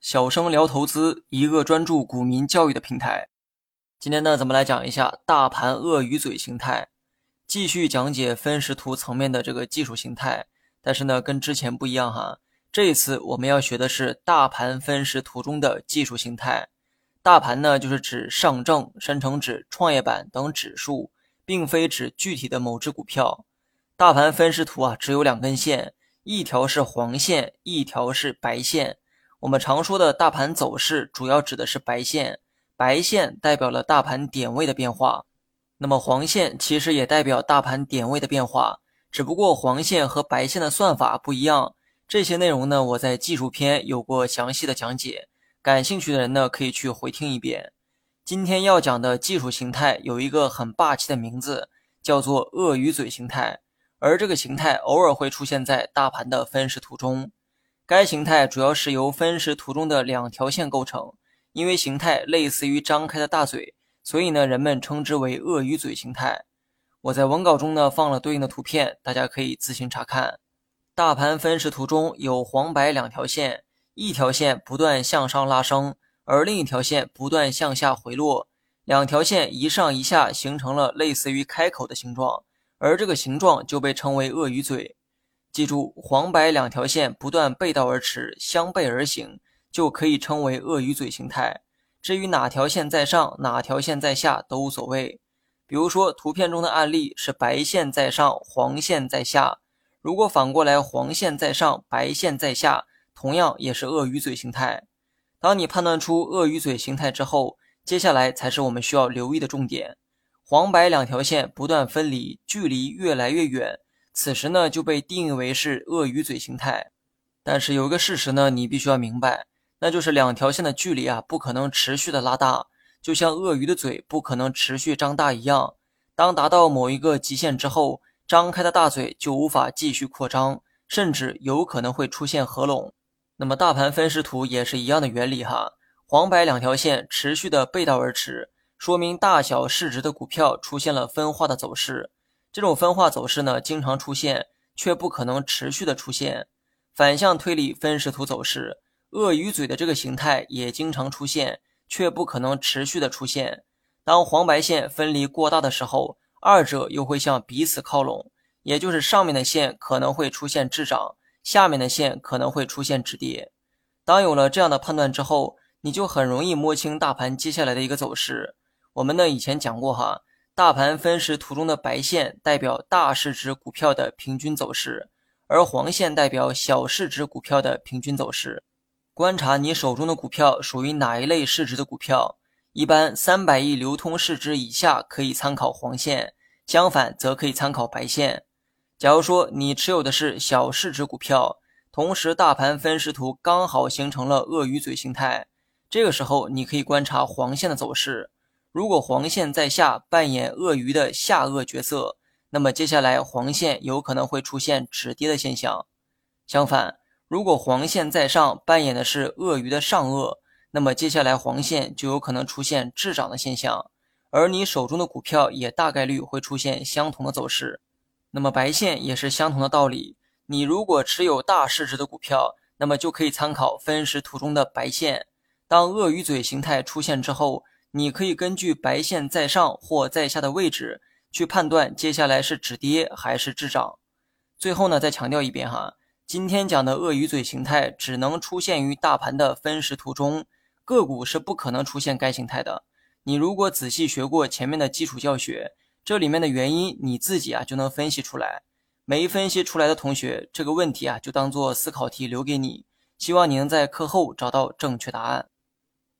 小生聊投资，一个专注股民教育的平台。今天呢，咱们来讲一下大盘鳄鱼嘴形态，继续讲解分时图层面的这个技术形态。但是呢，跟之前不一样哈，这一次我们要学的是大盘分时图中的技术形态。大盘呢，就是指上证、深成指、创业板等指数，并非指具体的某只股票。大盘分时图只有两根线，一条是黄线，一条是白线。我们常说的大盘走势主要指的是白线，白线代表了大盘点位的变化，那么黄线其实也代表大盘点位的变化，只不过黄线和白线的算法不一样。这些内容呢，我在技术篇有过详细的讲解，感兴趣的人呢可以去回听一遍。今天要讲的技术形态有一个很霸气的名字，叫做鳄鱼嘴形态。而这个形态偶尔会出现在大盘的分时图中，该形态主要是由分时图中的两条线构成，因为形态类似于张开的大嘴，所以呢，人们称之为鳄鱼嘴形态。我在文稿中呢放了对应的图片，大家可以自行查看。大盘分时图中有黄白两条线，一条线不断向上拉升，而另一条线不断向下回落，两条线一上一下形成了类似于开口的形状，而这个形状就被称为鳄鱼嘴。记住，黄白两条线不断背道而驰，相背而行，就可以称为鳄鱼嘴形态。至于哪条线在上，哪条线在下都无所谓。比如说图片中的案例是白线在上，黄线在下，如果反过来黄线在上，白线在下，同样也是鳄鱼嘴形态。当你判断出鳄鱼嘴形态之后，接下来才是我们需要留意的重点。黄白两条线不断分离，距离越来越远，此时呢就被定义为是鳄鱼嘴形态。但是有一个事实呢，你必须要明白，那就是两条线的距离不可能持续的拉大，就像鳄鱼的嘴不可能持续张大一样。当达到某一个极限之后，张开的大嘴就无法继续扩张，甚至有可能会出现合拢。那么大盘分时图也是一样的原理哈，黄白两条线持续的背道而驰，说明大小市值的股票出现了分化的走势。这种分化走势呢，经常出现，却不可能持续的出现。反向推理分时图走势，鳄鱼嘴的这个形态也经常出现，却不可能持续的出现。当黄白线分离过大的时候，二者又会向彼此靠拢，也就是上面的线可能会出现滞涨，下面的线可能会出现止跌。当有了这样的判断之后，你就很容易摸清大盘接下来的一个走势。我们呢以前讲过哈，大盘分时图中的白线代表大市值股票的平均走势，而黄线代表小市值股票的平均走势。观察你手中的股票属于哪一类市值的股票，一般300亿流通市值以下可以参考黄线，相反则可以参考白线。假如说你持有的是小市值股票，同时大盘分时图刚好形成了鳄鱼嘴形态，这个时候你可以观察黄线的走势。如果黄线在下扮演鳄鱼的下颚角色，那么接下来黄线有可能会出现止跌的现象。相反，如果黄线在上扮演的是鳄鱼的上颚，那么接下来黄线就有可能出现滞涨的现象，而你手中的股票也大概率会出现相同的走势。那么白线也是相同的道理，你如果持有大市值的股票，那么就可以参考分时图中的白线。当鳄鱼嘴形态出现之后，你可以根据白线在上或在下的位置去判断接下来是止跌还是滞涨。最后呢，再强调一遍哈，今天讲的鳄鱼嘴形态只能出现于大盘的分时图中，个股是不可能出现该形态的。你如果仔细学过前面的基础教学，这里面的原因你自己就能分析出来。没分析出来的同学，这个问题就当做思考题留给你，希望你能在课后找到正确答案。